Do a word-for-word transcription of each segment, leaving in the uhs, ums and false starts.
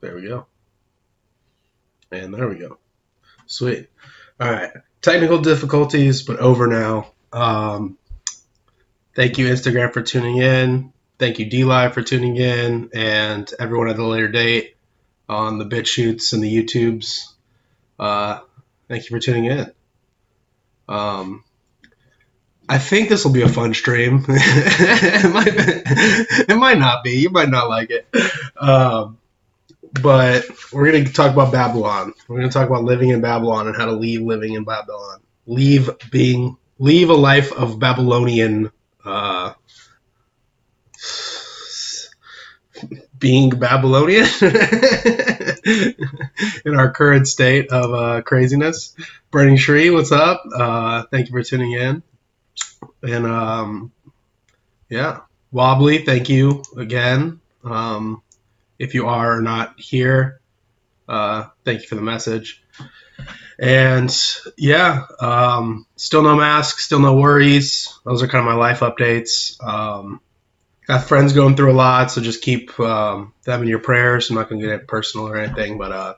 There we go. And there we go. Sweet. All right. Technical difficulties, but over now. Um, thank you, Instagram, for tuning in. Thank you, DLive, for tuning in, and everyone at a later date on the BitChutes and the YouTubes. Uh, thank you for tuning in. Um, I think this will be a fun stream. it, might be, it might not be. You might not like it. Um, but we're going to talk about Babylon. We're going to talk about living in Babylon and how to leave living in Babylon. Leave being, leave a life of Babylonian, uh, being Babylonian in our current state of uh, craziness. Burning Shree, what's up? Uh, thank you for tuning in. And, um, yeah, Wobbly, thank you again. Um, if you are or not here, uh, thank you for the message. And, yeah, um, still no masks, still no worries. Those are kind of my life updates. Um, got friends going through a lot, so just keep um, them in your prayers. I'm not going to get it personal or anything, but uh,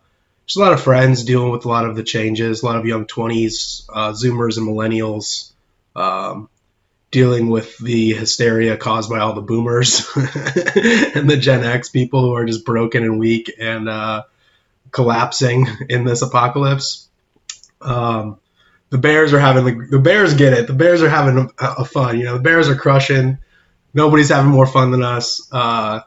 just a lot of friends dealing with a lot of the changes, a lot of young twenties, uh, Zoomers and Millennials. Um, dealing with the hysteria caused by all the boomers and the Gen X people who are just broken and weak and uh, collapsing in this apocalypse. Um, the Bears are having the, the Bears get it. The Bears are having a, a fun. You know, the Bears are crushing. Nobody's having more fun than us. Uh,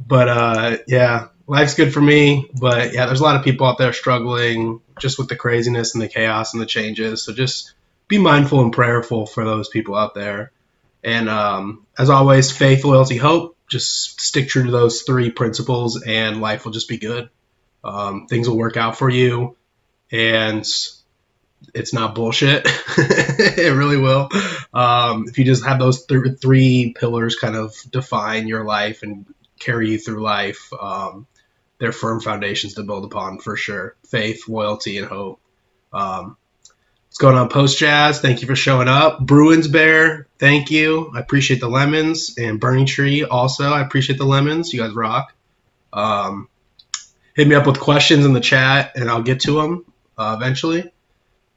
but uh, yeah, life's good for me. But yeah, there's a lot of people out there struggling just with the craziness and the chaos and the changes. So just be mindful and prayerful for those people out there. And um, as always, faith, loyalty, hope. Just stick true to those three principles and life will just be good. Um, things will work out for you. And it's not bullshit. It really will. Um, if you just have those th- three pillars kind of define your life and carry you through life, um, they're firm foundations to build upon for sure. Faith, loyalty, and hope. Um, What's going on, Post Jazz? Thank you for showing up. Bruins Bear, thank you. I appreciate the lemons. And Burning Tree also, I appreciate the lemons. You guys rock. Um, hit me up with questions in the chat, and I'll get to them uh, eventually.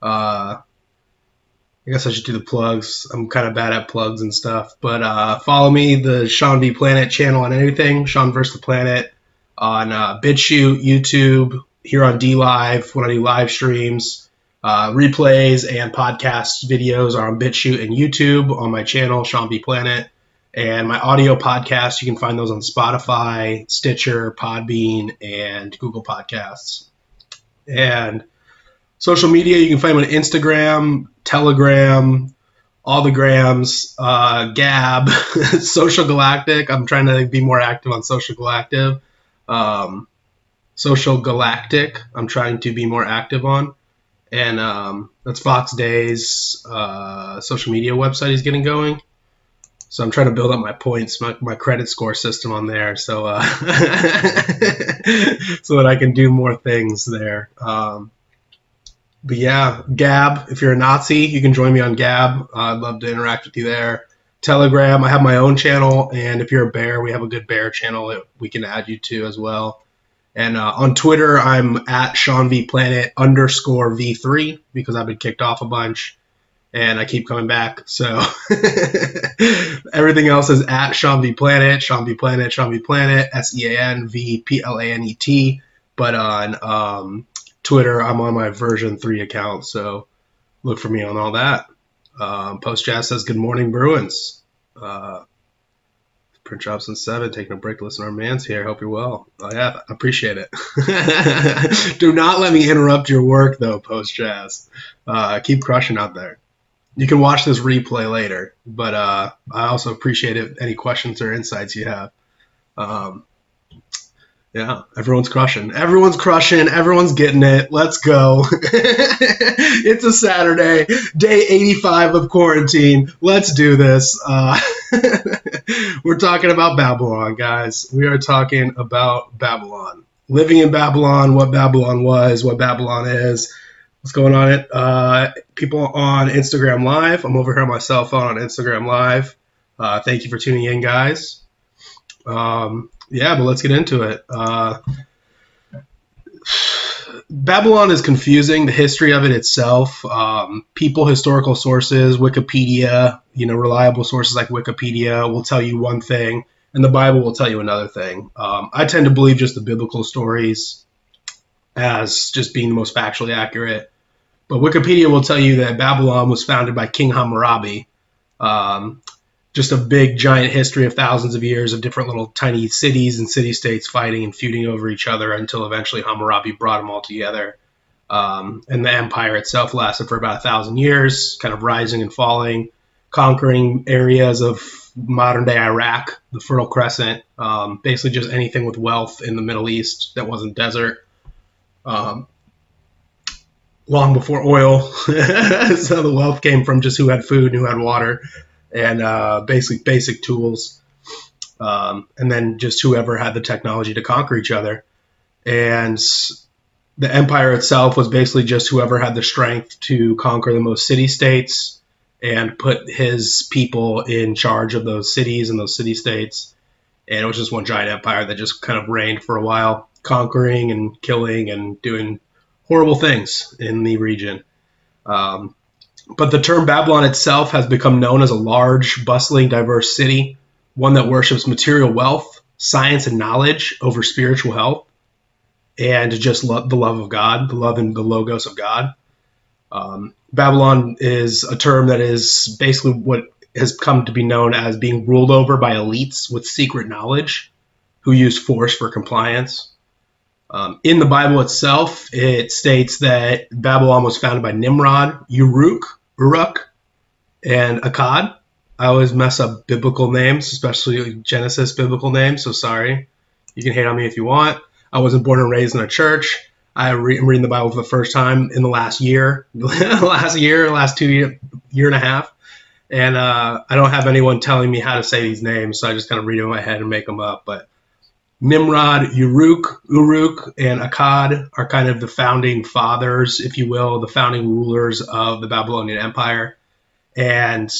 Uh, I guess I should do the plugs. I'm kind of bad at plugs and stuff. But uh, follow me, the Sean versus. Planet channel on anything, Sean versus. Planet, on uh, BitChute, YouTube, here on DLive, when I do live streams. Uh, replays and podcast videos are on BitChute and YouTube on my channel, Sean versus. Planet. And my audio podcasts, you can find those on Spotify, Stitcher, Podbean, and Google Podcasts. And social media, you can find me on Instagram, Telegram, all the grams, uh, Gab, Social Galactic. I'm trying to be more active on Social Galactic. Um, Social Galactic, I'm trying to be more active on. And um, that's Fox Day's uh, social media website he's getting going. So I'm trying to build up my points, my, my credit score system on there, so uh, so that I can do more things there. Um, but yeah, Gab, if you're a Nazi, you can join me on Gab. Uh, I'd love to interact with you there. Telegram, I have my own channel. And if you're a bear, we have a good bear channel that we can add you to as well. And uh, on Twitter, I'm at Sean versus. Planet underscore V three because I've been kicked off a bunch and I keep coming back. So everything else is at Sean versus. Planet, Sean versus. Planet, Sean versus. Planet, S E A N V P L A N E T. But on um, Twitter, I'm on my version three account. So look for me on all that. Um, Post Jazz says, good morning, Bruins. Uh, Print Jobs and seven, taking a break to listen to our man's here. Hope you're well. Oh, yeah, I appreciate it. Do not let me interrupt your work, though, Post Jazz. Uh, keep crushing out there. You can watch this replay later, but uh, I also appreciate it, any questions or insights you have. Um, yeah, everyone's crushing. Everyone's crushing. Everyone's getting it. Let's go. It's a Saturday, day eighty-five of quarantine. Let's do this. Uh, we're talking about Babylon, guys. We are talking about Babylon. Living in Babylon, what Babylon was, what Babylon is. What's going on? It uh, people on Instagram Live. I'm over here on my cell phone on Instagram Live. Uh, thank you for tuning in, guys. Um, yeah, but let's get into it. Uh, Babylon is confusing, the history of it itself. Um, people, historical sources, Wikipedia, you know, reliable sources like Wikipedia will tell you one thing, and the Bible will tell you another thing. Um, I tend to believe just the biblical stories as just being the most factually accurate. But Wikipedia will tell you that Babylon was founded by King Hammurabi. Um, just a big, giant history of thousands of years of different little tiny cities and city-states fighting and feuding over each other until eventually Hammurabi brought them all together. Um, and the empire itself lasted for about a thousand years, kind of rising and falling, conquering areas of modern-day Iraq, the Fertile Crescent, um, basically just anything with wealth in the Middle East that wasn't desert. Um, long before oil. So the wealth came from just who had food and who had water and uh, basic, basic tools. Um, and then just whoever had the technology to conquer each other. And the empire itself was basically just whoever had the strength to conquer the most city-states and put his people in charge of those cities and those city-states. And it was just one giant empire that just kind of reigned for a while, conquering and killing and doing horrible things in the region. Um, but the term Babylon itself has become known as a large, bustling, diverse city, one that worships material wealth, science, and knowledge over spiritual health, and just lo- the love of God, the love and the logos of God. Um, Babylon is a term that is basically what has come to be known as being ruled over by elites with secret knowledge who use force for compliance. Um, in the Bible itself, it states that Babylon was founded by Nimrod, Uruk, Uruk, and Akkad. I always mess up biblical names, especially Genesis biblical names, so sorry. You can hate on me if you want. I wasn't born and raised in a church. I re- I'm reading the Bible for the first time in the last year, last year, last two year, year and a half. And uh, I don't have anyone telling me how to say these names, so I just kind of read them in my head and make them up, but Nimrod, Uruk, Uruk, and Akkad are kind of the founding fathers, if you will, the founding rulers of the Babylonian Empire. And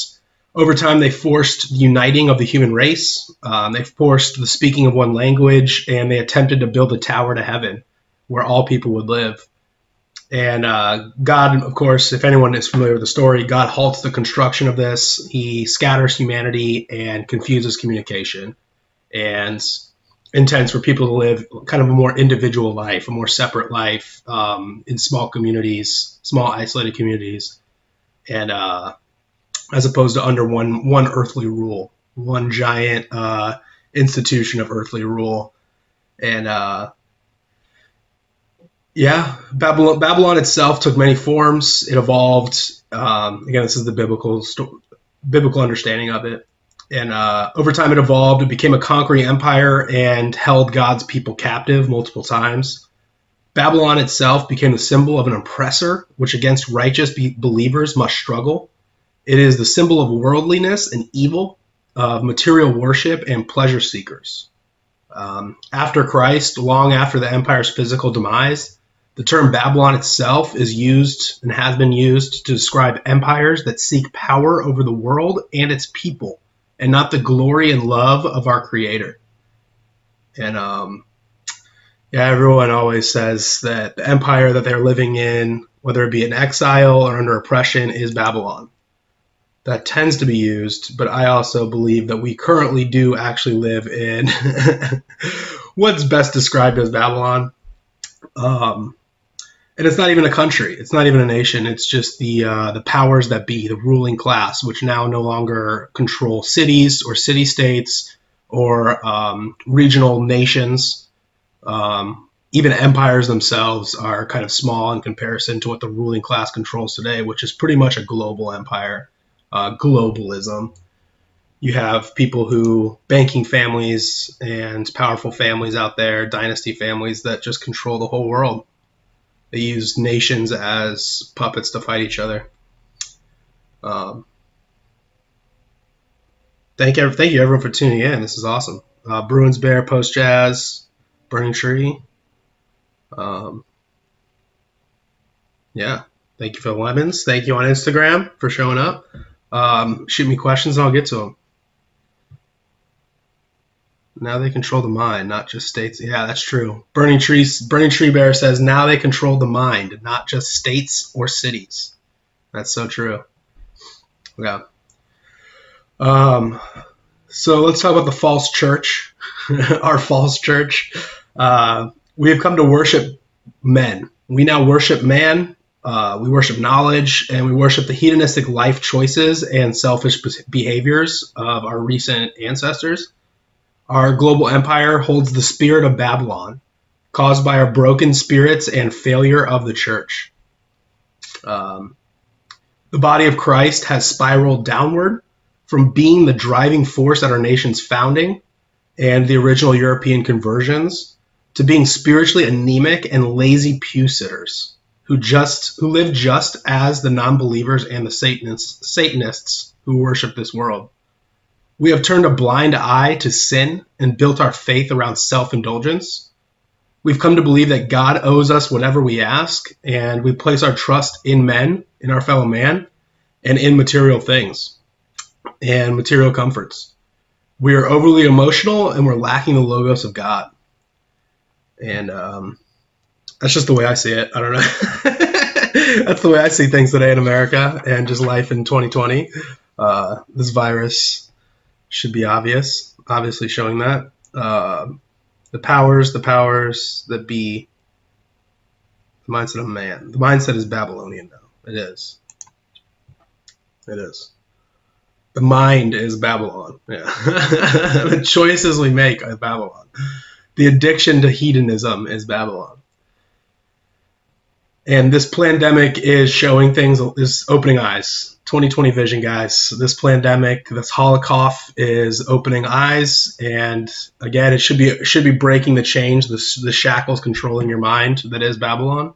over time, they forced the uniting of the human race. Um, they forced the speaking of one language, and they attempted to build a tower to heaven where all people would live. And uh, God, of course, if anyone is familiar with the story, God halts the construction of this. He scatters humanity and confuses communication. And intends for people to live kind of a more individual life, a more separate life um, in small communities, small isolated communities, and uh, as opposed to under one one earthly rule, one giant uh, institution of earthly rule. And uh, yeah, Babylon, Babylon itself took many forms. It evolved. Um, again, this is the biblical sto- biblical understanding of it. And uh, over time, it evolved. It became a conquering empire and held God's people captive multiple times. Babylon itself became the symbol of an oppressor, which against righteous be- believers must struggle. It is the symbol of worldliness and evil, of material worship and pleasure seekers. Um, after Christ, long after the empire's physical demise, the term Babylon itself is used and has been used to describe empires that seek power over the world and its people, and not the glory and love of our Creator. And um, yeah, everyone always says that the empire that they're living in, whether it be in exile or under oppression, is Babylon. That tends to be used, but I also believe that we currently do actually live in what's best described as Babylon. Um, and it's not even a country. It's not even a nation. It's just the uh, the powers that be, the ruling class, which now no longer control cities or city-states or um, regional nations. Um, even empires themselves are kind of small in comparison to what the ruling class controls today, which is pretty much a global empire, uh, globalism. You have people who, banking families and powerful families out there, dynasty families that just control the whole world. They use nations as puppets to fight each other. Um, thank, you, thank you, everyone, for tuning in. This is awesome. Uh, Bruins, Bear, Post Jazz, Burning Tree. Um, yeah. Thank you for the lemons. Thank you on Instagram for showing up. Um, shoot me questions and I'll get to them. Now they control the mind, not just states. Yeah, that's true. Burning Trees, Burning Tree Bear says, now they control the mind, not just states or cities. That's so true. Yeah. Um, so let's talk about the false church, our false church. Uh, we have come to worship men. We now worship man. Uh, we worship knowledge, and we worship the hedonistic life choices and selfish behaviors of our recent ancestors. Our global empire holds the spirit of Babylon, caused by our broken spirits and failure of the church. Um, the body of Christ has spiraled downward from being the driving force at our nation's founding and the original European conversions to being spiritually anemic and lazy pew sitters who just who live just as the non-believers and the Satanists, Satanists who worship this world. We have turned a blind eye to sin and built our faith around self-indulgence. We've come to believe that God owes us whatever we ask, and we place our trust in men, in our fellow man, and in material things and material comforts. We are overly emotional, and we're lacking the logos of God. And um, that's just the way I see it. I don't know. That's the way I see things today in America and just life in twenty twenty. Uh, this virus should be obvious, obviously showing that. Uh, the powers, the powers that be, the mindset of man. The mindset is Babylonian now. It is. It is. The mind is Babylon. Yeah. The choices we make are Babylon. The addiction to hedonism is Babylon. And this pandemic is showing things, is opening eyes. twenty twenty vision, guys. This pandemic, this Holocaust, is opening eyes, and again, it should be it should be breaking the chains, the, the shackles controlling your mind that is Babylon.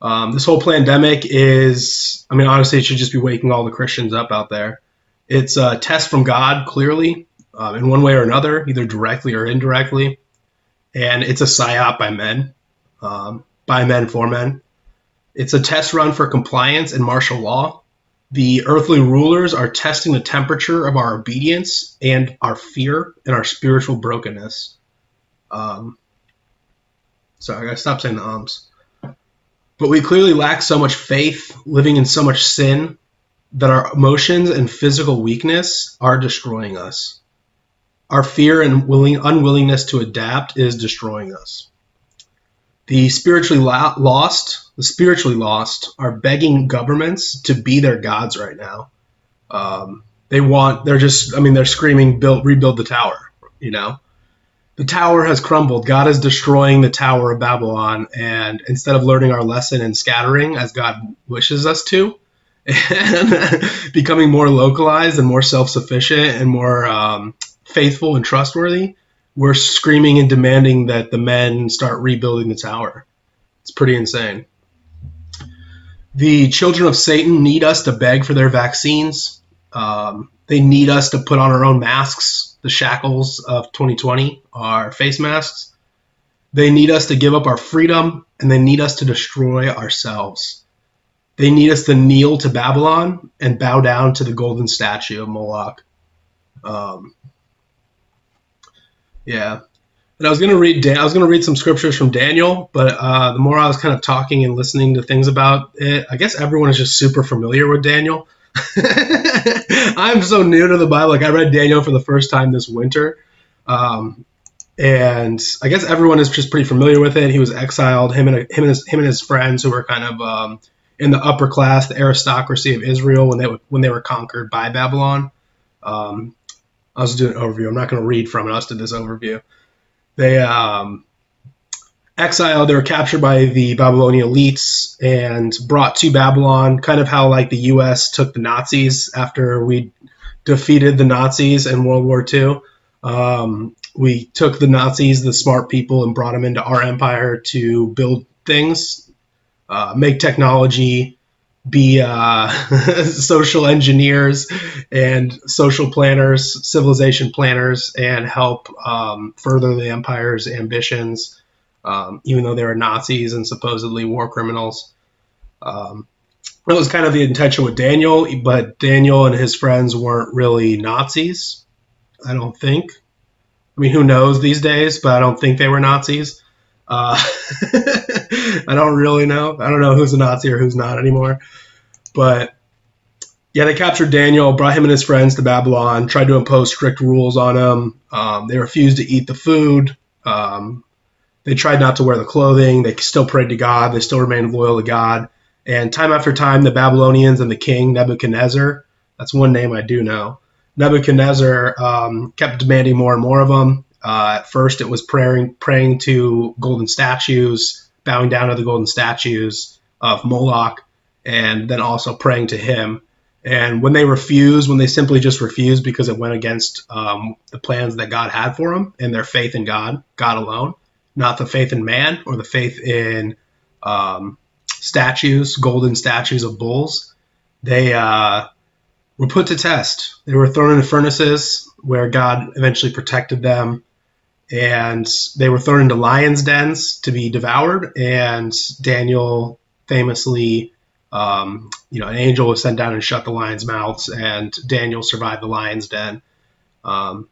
Um, this whole pandemic is, I mean, honestly, it should just be waking all the Christians up out there. It's a test from God, clearly, um, in one way or another, either directly or indirectly, and it's a psyop by men, um, by men for men. It's a test run for compliance and martial law. The earthly rulers are testing the temperature of our obedience and our fear and our spiritual brokenness. Um, sorry, I gotta stop saying the ums. But we clearly lack so much faith, living in so much sin, that our emotions and physical weakness are destroying us. Our fear and willing, unwillingness to adapt is destroying us. The spiritually la- lost, the spiritually lost, are begging governments to be their gods right now. Um, they want, they're just, I mean, they're screaming, build, rebuild the tower, you know. The tower has crumbled. God is destroying the Tower of Babylon, and instead of learning our lesson and scattering as God wishes us to, and becoming more localized and more self-sufficient and more um, faithful and trustworthy, we're screaming and demanding that the men start rebuilding the tower. It's pretty insane. The children of Satan need us to beg for their vaccines. Um, they need us to put on our own masks. The shackles of twenty twenty are face masks. They need us to give up our freedom, and they need us to destroy ourselves. They need us to kneel to Babylon and bow down to the golden statue of Moloch. Um, Yeah, and I was gonna read Dan- I was gonna read some scriptures from Daniel, but uh, the more I was kind of talking and listening to things about it, I guess everyone is just super familiar with Daniel. I'm so new to the Bible. Like I read Daniel for the first time this winter, um, and I guess everyone is just pretty familiar with it. He was exiled. Him and him and his, him and his friends who were kind of um, in the upper class, the aristocracy of Israel when they w- when they were conquered by Babylon. Um, I was doing an overview. I'm not going to read from it. I just did this overview. They um, exiled. They were captured by the Babylonian elites and brought to Babylon, kind of how like the U S took the Nazis after we defeated the Nazis in World War Two. Um, we took the Nazis, the smart people, and brought them into our empire to build things, uh, make technology, be uh, social engineers and social planners, civilization planners, and help um, further the empire's ambitions, um, even though they were Nazis and supposedly war criminals. Um, that was kind of the intention with Daniel, but Daniel and his friends weren't really Nazis, I don't think. I mean, who knows these days, but I don't think they were Nazis. Uh, I don't really know. I don't know who's a Nazi or who's not anymore. But yeah, they captured Daniel, brought him and his friends to Babylon, tried to impose strict rules on him. Um, they refused to eat the food. Um, they tried not to wear the clothing. They still prayed to God. They still remained loyal to God. And time after time, the Babylonians and the king, Nebuchadnezzar, that's one name I do know, Nebuchadnezzar um, kept demanding more and more of them. Uh, at first, it was praying, praying to golden statues, bowing down to the golden statues of Moloch, and then also praying to him. And when they refused, when they simply just refused because it went against um, the plans that God had for them and their faith in God, God alone, not the faith in man or the faith in um, statues, golden statues of bulls, they uh, were put to test. They were thrown into furnaces where God eventually protected them. And they were thrown into lions' dens to be devoured. And Daniel famously... Um, you know, an angel was sent down and shut the lions' mouths, and Daniel survived the lions' den. Um,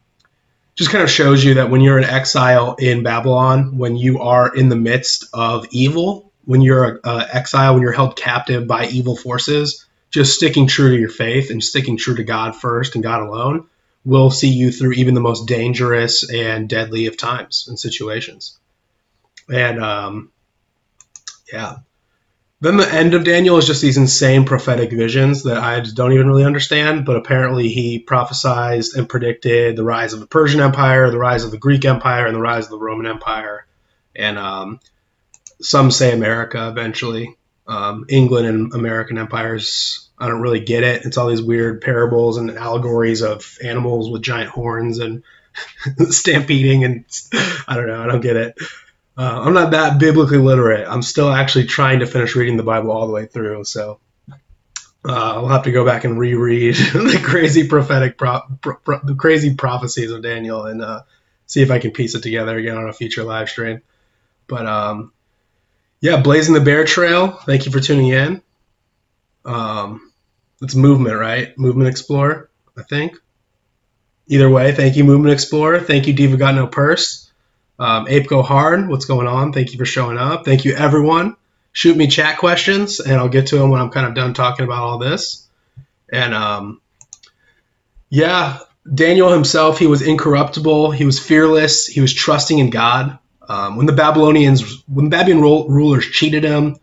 just kind of shows you that when you're in exile in Babylon, when you are in the midst of evil, when you're uh, exile, when you're held captive by evil forces, just sticking true to your faith and sticking true to God first and God alone will see you through even the most dangerous and deadly of times and situations. And um, yeah. Then the end of Daniel is just these insane prophetic visions that I just don't even really understand, but apparently he prophesied and predicted the rise of the Persian Empire, the rise of the Greek Empire, and the rise of the Roman Empire, and um, some say America eventually. Um, England and American empires, I don't really get it. It's all these weird parables and allegories of animals with giant horns and stampeding, and I don't know, I don't get it. Uh, I'm not that biblically literate. I'm still actually trying to finish reading the Bible all the way through, so uh, I'll have to go back and reread the crazy prophetic, pro- pro- pro- the crazy prophecies of Daniel, and uh, see if I can piece it together again on a future live stream. But um, yeah, blazing the bear trail. Thank you for tuning in. Um, it's Movement, right? Movement Explorer, I think. Either way, thank you, Movement Explorer. Thank you, Diva Got No Purse. Um, Ape Go Hard, what's going on? Thank you for showing up. Thank you, everyone. Shoot me chat questions, and I'll get to them when I'm kind of done talking about all this. And, um, yeah, Daniel himself, he was incorruptible. He was fearless. He was trusting in God. Um, when the Babylonians, when Babylon rulers cheated him,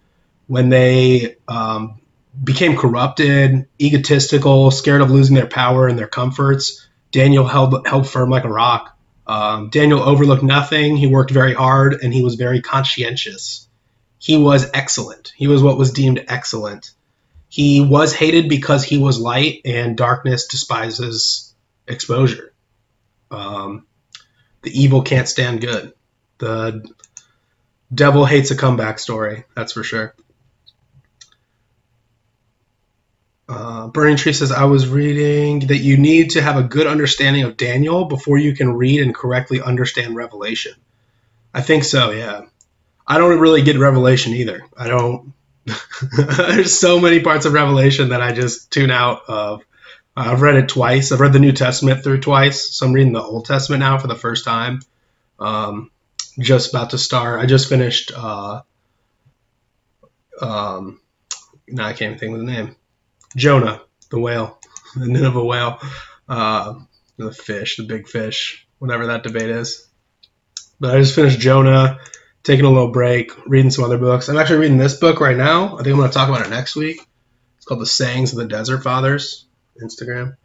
when they um, became corrupted, egotistical, scared of losing their power and their comforts, Daniel held, held firm like a rock. Um, Daniel overlooked nothing. He worked very hard, and he was very conscientious. He was excellent. He was what was deemed excellent. He was hated because he was light, and darkness despises exposure. Um, the evil can't stand good. The devil hates a comeback story, that's for sure. Uh, Burning Tree says, I was reading that you need to have a good understanding of Daniel before you can read and correctly understand Revelation. I think so, yeah. I don't really get Revelation either. I don't. There's so many parts of Revelation that I just tune out of. I've read it twice. I've read the New Testament through twice. So I'm reading the Old Testament now for the first time. Um, just about to start. I just finished. Uh, um, now I can't even think of the name. Jonah, the whale, the Nineveh whale, uh, the fish, the big fish, whatever that debate is. But I just finished Jonah, taking a little break, reading some other books. I'm actually reading this book right now. I think I'm going to talk about it next week. It's called The Sayings of the Desert Fathers, Instagram.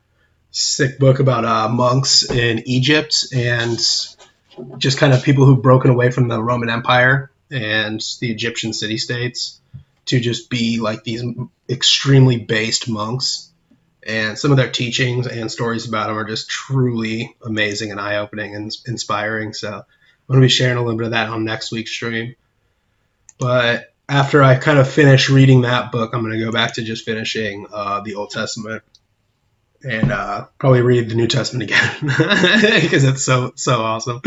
Sick book about uh, monks in Egypt and just kind of people who've broken away from the Roman Empire and the Egyptian city-states to just be like these extremely based monks, and some of their teachings and stories about them are just truly amazing and eye-opening and inspiring. So I'm going to be sharing a little bit of that on next week's stream. But after I kind of finish reading that book, I'm going to go back to just finishing uh, the Old Testament and uh, probably read the New Testament again because it's so, so awesome.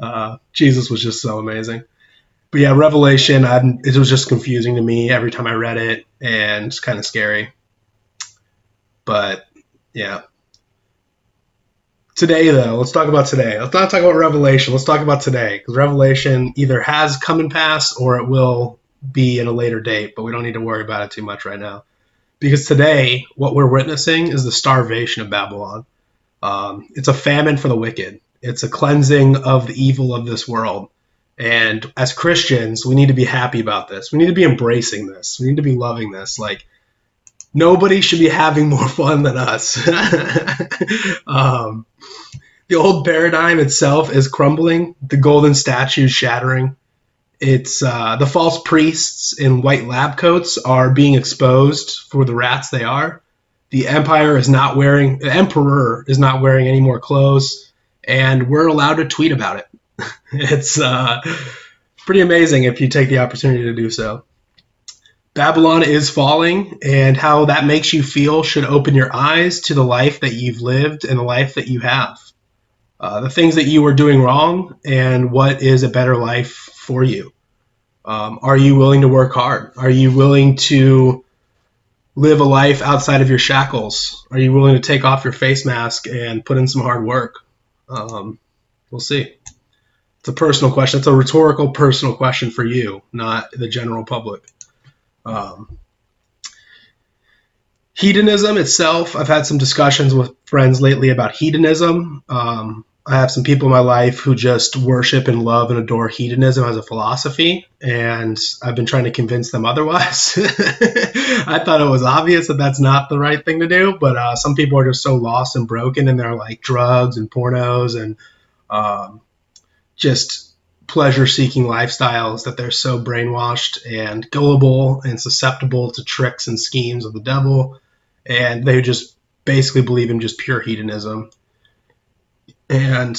Uh, Jesus was just so amazing. But yeah, Revelation, I'm, it was just confusing to me every time I read it, and it's kind of scary. But yeah. Today, though, let's talk about today. Let's not talk about Revelation. Let's talk about today, because Revelation either has come and passed or it will be at a later date, but we don't need to worry about it too much right now. Because today, what we're witnessing is the starvation of Babylon. Um, it's a famine for the wicked. It's a cleansing of the evil of this world. And as Christians, we need to be happy about this. We need to be embracing this. We need to be loving this. Like, nobody should be having more fun than us. um, the old paradigm itself is crumbling. The golden statues shattering. It's uh, the false priests in white lab coats are being exposed for the rats they are. The empire is not wearing. The emperor is not wearing any more clothes, and we're allowed to tweet about it. It's uh, pretty amazing if you take the opportunity to do so. Babylon is falling, and how that makes you feel should open your eyes to the life that you've lived and the life that you have, uh, the things that you were doing wrong, and what is a better life for you. Um, are you willing to work hard? Are you willing to live a life outside of your shackles? Are you willing to take off your face mask and put in some hard work? Um, we'll see. It's a personal question. It's a rhetorical personal question for you, not the general public. Um, hedonism itself, I've had some discussions with friends lately about hedonism. Um, I have some people in my life who just worship and love and adore hedonism as a philosophy, and I've been trying to convince them otherwise. I thought it was obvious that that's not the right thing to do, but uh, some people are just so lost and broken, and they're like drugs and pornos and um, just pleasure-seeking lifestyles that they're so brainwashed and gullible and susceptible to tricks and schemes of the devil, and they just basically believe in just pure hedonism. And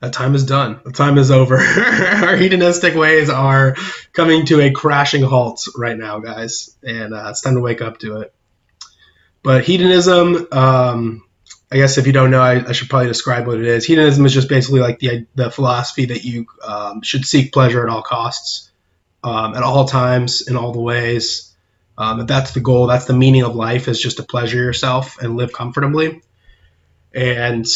that time is done. The time is over. Our hedonistic ways are coming to a crashing halt right now, guys, and uh, it's time to wake up to it. But hedonism, um, I guess if you don't know, I, I should probably describe what it is. Hedonism is just basically like the the philosophy that you um, should seek pleasure at all costs, um, at all times, in all the ways. Um, if that's the goal, that's the meaning of life, is just to pleasure yourself and live comfortably. And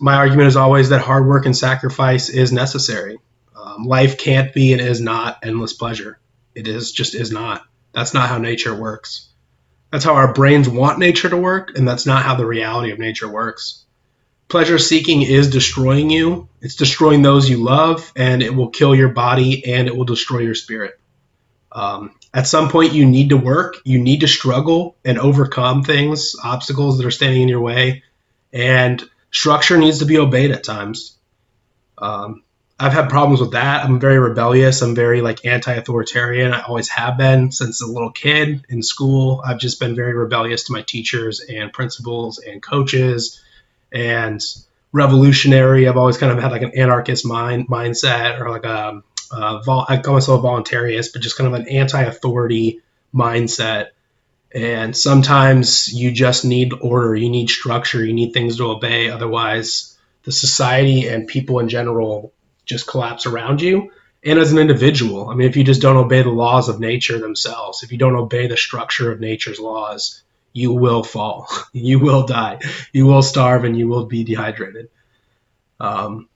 my argument is always that hard work and sacrifice is necessary. Um, life can't be and is not endless pleasure. It is just is not. That's not how nature works. That's how our brains want nature to work, and that's not how the reality of nature works. Pleasure seeking is destroying you. It's destroying those you love, and it will kill your body, and it will destroy your spirit. Um, at some point, you need to work. You need to struggle and overcome things, obstacles that are standing in your way, and structure needs to be obeyed at times. Um, I've had problems with that. I'm very rebellious. I'm very like anti-authoritarian. I always have been since a little kid in school. I've just been very rebellious to my teachers and principals and coaches and revolutionary. I've always kind of had like an anarchist mind mindset or like a, a vol- I call myself a voluntarist, but just kind of an anti-authority mindset. And sometimes you just need order. You need structure. You need things to obey. Otherwise, the society and people in general just collapse around you. And as an individual, I mean, if you just don't obey the laws of nature themselves, if you don't obey the structure of nature's laws, you will fall, you will die, you will starve, and you will be dehydrated. Um,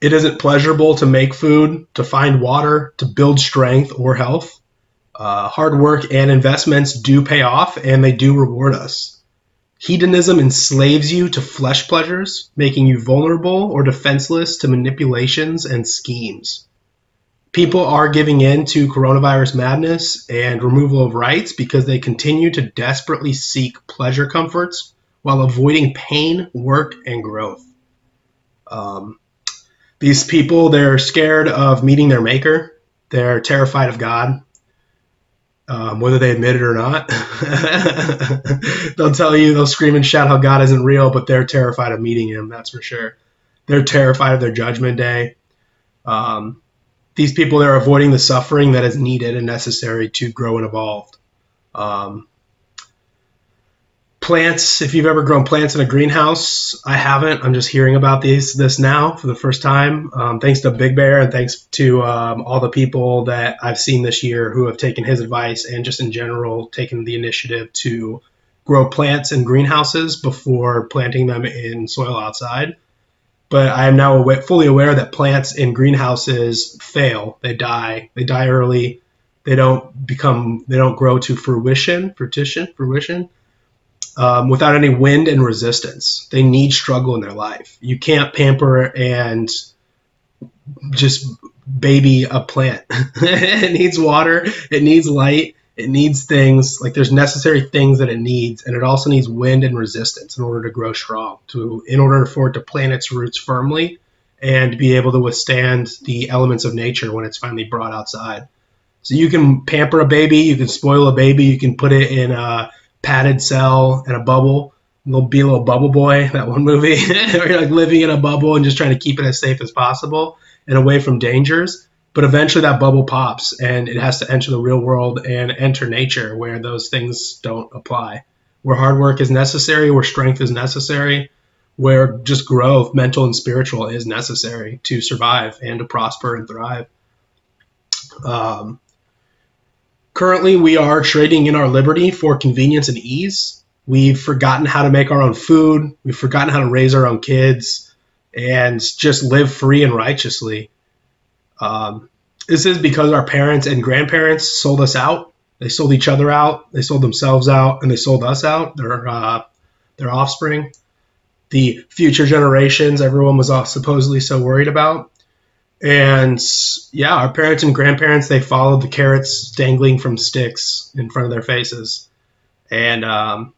it isn't pleasurable to make food, to find water, to build strength or health. Uh, hard work and investments do pay off, and they do reward us. Hedonism enslaves you to flesh pleasures, making you vulnerable or defenseless to manipulations and schemes. People are giving in to coronavirus madness and removal of rights because they continue to desperately seek pleasure comforts while avoiding pain, work, and growth. Um, these people, they're scared of meeting their maker. They're terrified of God. Um, whether they admit it or not, they'll tell you, they'll scream and shout how God isn't real, but they're terrified of meeting him, that's for sure. They're terrified of their judgment day. Um, these people, they're avoiding the suffering that is needed and necessary to grow and evolve. Um, plants, if you've ever grown plants in a greenhouse, I haven't. I'm just hearing about these this now for the first time. Um, thanks to Big Bear, and thanks to um, all the people that I've seen this year who have taken his advice and just in general taken the initiative to grow plants in greenhouses before planting them in soil outside. But I am now aware, fully aware that plants in greenhouses fail. They die. They die early. They don't become. They don't grow to fruition. Fruition. Fruition. Um, without any wind and resistance, they need struggle in their life. You can't pamper and just baby a plant. It needs water. It needs light. It needs things, like there's necessary things that it needs, and it also needs wind and resistance in order to grow strong, to in order for it to plant its roots firmly and be able to withstand the elements of nature when it's finally brought outside. So you can pamper a baby, you can spoil a baby, you can put it in a padded cell and a bubble. They'll be a little bubble boy, that one movie, where you're like living in a bubble and just trying to keep it as safe as possible and away from dangers. But eventually that bubble pops and it has to enter the real world and enter nature where those things don't apply, where hard work is necessary, where strength is necessary, where just growth, mental and spiritual, is necessary to survive and to prosper and thrive. Um, currently, we are trading in our liberty for convenience and ease. We've forgotten how to make our own food. We've forgotten how to raise our own kids and just live free and righteously. Um, this is because our parents and grandparents sold us out. They sold each other out. They sold themselves out, and they sold us out, their uh, their offspring, the future generations everyone was all supposedly so worried about. And yeah, our parents and grandparents, they followed the carrots dangling from sticks in front of their faces. And um,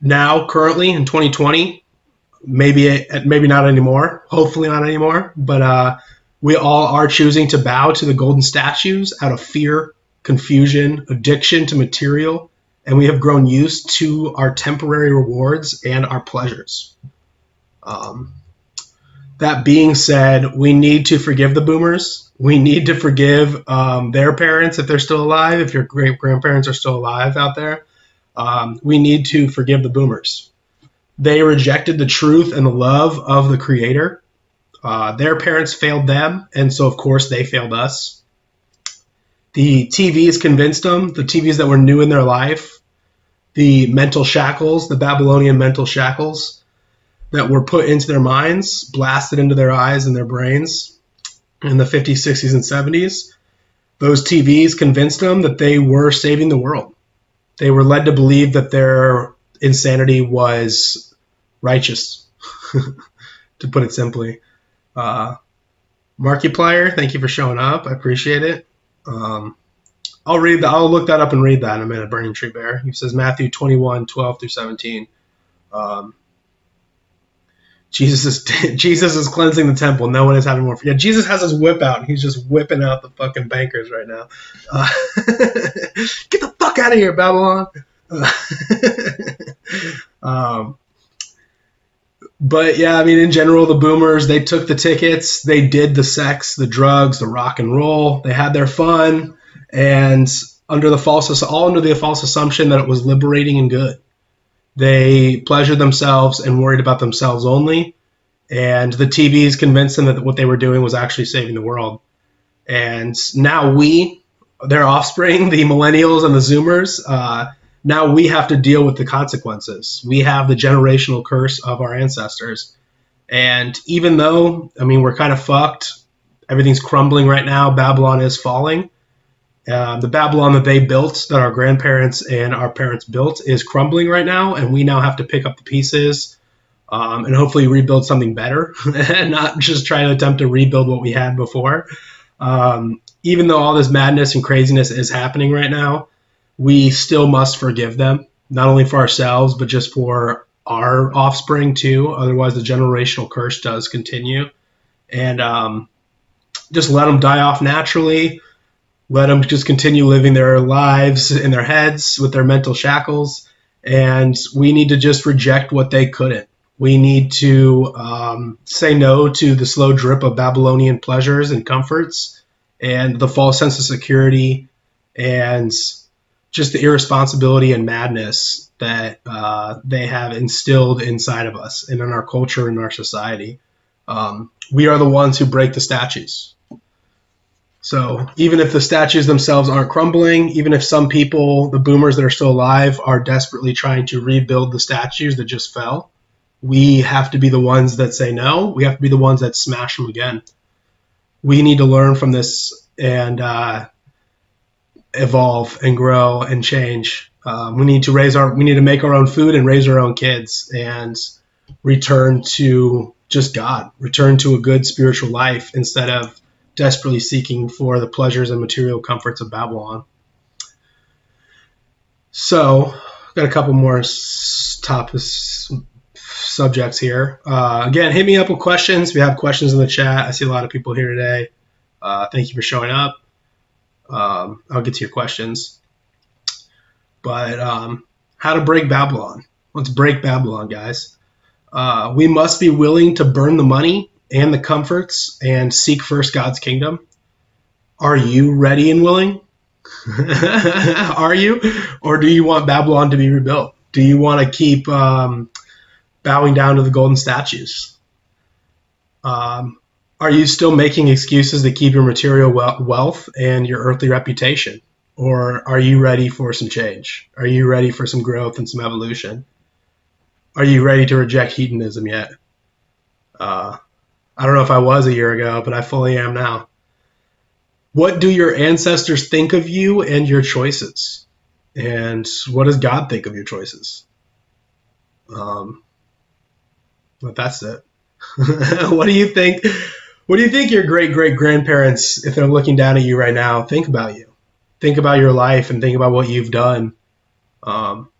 now, currently in twenty twenty, maybe maybe not anymore. Hopefully not anymore. But uh. We all are choosing to bow to the golden statues out of fear, confusion, addiction to material, and we have grown used to our temporary rewards and our pleasures. Um, that being said, we need to forgive the boomers. We need to forgive um, their parents if they're still alive, if your great-grandparents are still alive out there. Um, we need to forgive the boomers. They rejected the truth and the love of the Creator. Uh, their parents failed them, and so, of course, they failed us. The T Vs convinced them, the T Vs that were new in their life, the mental shackles, the Babylonian mental shackles that were put into their minds, blasted into their eyes and their brains in the fifties, sixties, and seventies. Those T Vs convinced them that they were saving the world. They were led to believe that their insanity was righteous, to put it simply. Uh, Markiplier, thank you for showing up. I appreciate it. Um, I'll read that. I'll look that up and read that in a minute. Burning Tree Bear. He says Matthew twenty-one, twelve through seventeen. Um, Jesus is Jesus is cleansing the temple. No one is having more. Yeah, Jesus has his whip out and he's just whipping out the fucking bankers right now. Uh, get the fuck out of here, Babylon. Uh, um. But yeah, I mean, in general, the boomers, they took the tickets, they did the sex, the drugs, the rock and roll, they had their fun, and under the false, all under the false assumption that it was liberating and good. They pleasured themselves and worried about themselves only, and the T Vs convinced them that what they were doing was actually saving the world. And now we, their offspring, the millennials and the Zoomers, uh, now we have to deal with the consequences. We have the generational curse of our ancestors. And even though, I mean, we're kind of fucked, everything's crumbling right now, Babylon is falling. Uh, the Babylon that they built, that our grandparents and our parents built, is crumbling right now, and we now have to pick up the pieces um, and hopefully rebuild something better and not just try to attempt to rebuild what we had before. Um, even though all this madness and craziness is happening right now, we still must forgive them, not only for ourselves, but just for our offspring too. Otherwise, the generational curse does continue. And um, just let them die off naturally. Let them just continue living their lives in their heads with their mental shackles. And we need to just reject what they couldn't. We need to um, say no to the slow drip of Babylonian pleasures and comforts and the false sense of security and just the irresponsibility and madness that uh, they have instilled inside of us and in our culture and our society. Um, we are the ones who break the statues. So even if the statues themselves aren't crumbling, even if some people, the boomers that are still alive, are desperately trying to rebuild the statues that just fell, we have to be the ones that say no. We have to be the ones that smash them again. We need to learn from this and uh, evolve and grow and change. Um, we need to raise our, we need to make our own food and raise our own kids and return to just God, return to a good spiritual life instead of desperately seeking for the pleasures and material comforts of Babylon. So, got a couple more topics, subjects here. Uh, again, hit me up with questions. We have questions in the chat. I see a lot of people here today. Uh, thank you for showing up. Um, I'll get to your questions. But um, how to break Babylon. Let's break Babylon, guys. Uh, we must be willing to burn the money and the comforts and seek first God's kingdom. Are you ready and willing? Are you? Or do you want Babylon to be rebuilt? Do you want to keep um, bowing down to the golden statues? Um, are you still making excuses to keep your material wealth and your earthly reputation? Or are you ready for some change? Are you ready for some growth and some evolution? Are you ready to reject hedonism yet? Uh, I don't know if I was a year ago, but I fully am now. What do your ancestors think of you and your choices? And what does God think of your choices? Um, but that's it. What do you think? What do you think your great-great-grandparents, if they're looking down at you right now, think about you? Think about your life and think about what you've done. Um,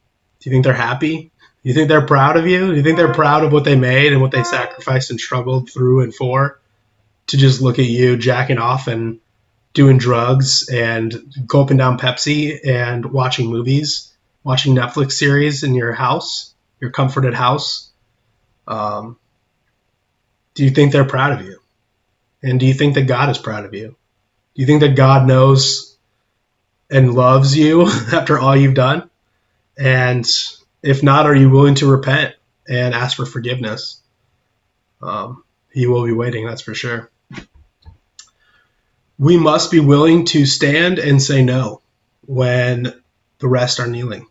do you think they're happy? Do you think they're proud of you? Do you think they're proud of what they made and what they sacrificed and struggled through and for to just look at you jacking off and doing drugs and gulping down Pepsi and watching movies, watching Netflix series in your house, your comforted house? Um, do you think they're proud of you? And do you think that God is proud of you? Do you think that God knows and loves you after all you've done? And if not, are you willing to repent and ask for forgiveness? Um, he will be waiting, that's for sure. We must be willing to stand and say no when the rest are kneeling.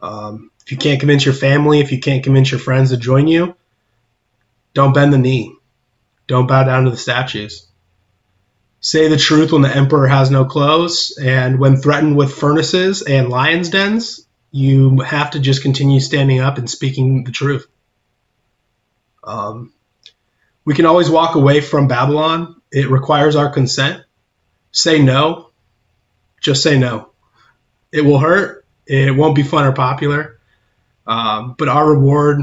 Um, if you can't convince your family, if you can't convince your friends to join you, don't bend the knee. Don't bow down to the statues. Say the truth when the emperor has no clothes, and when threatened with furnaces and lions' dens, you have to just continue standing up and speaking the truth. Um, we can always walk away from Babylon. It requires our consent. Say no. Just say no. It will hurt. It won't be fun or popular. Um, but our reward,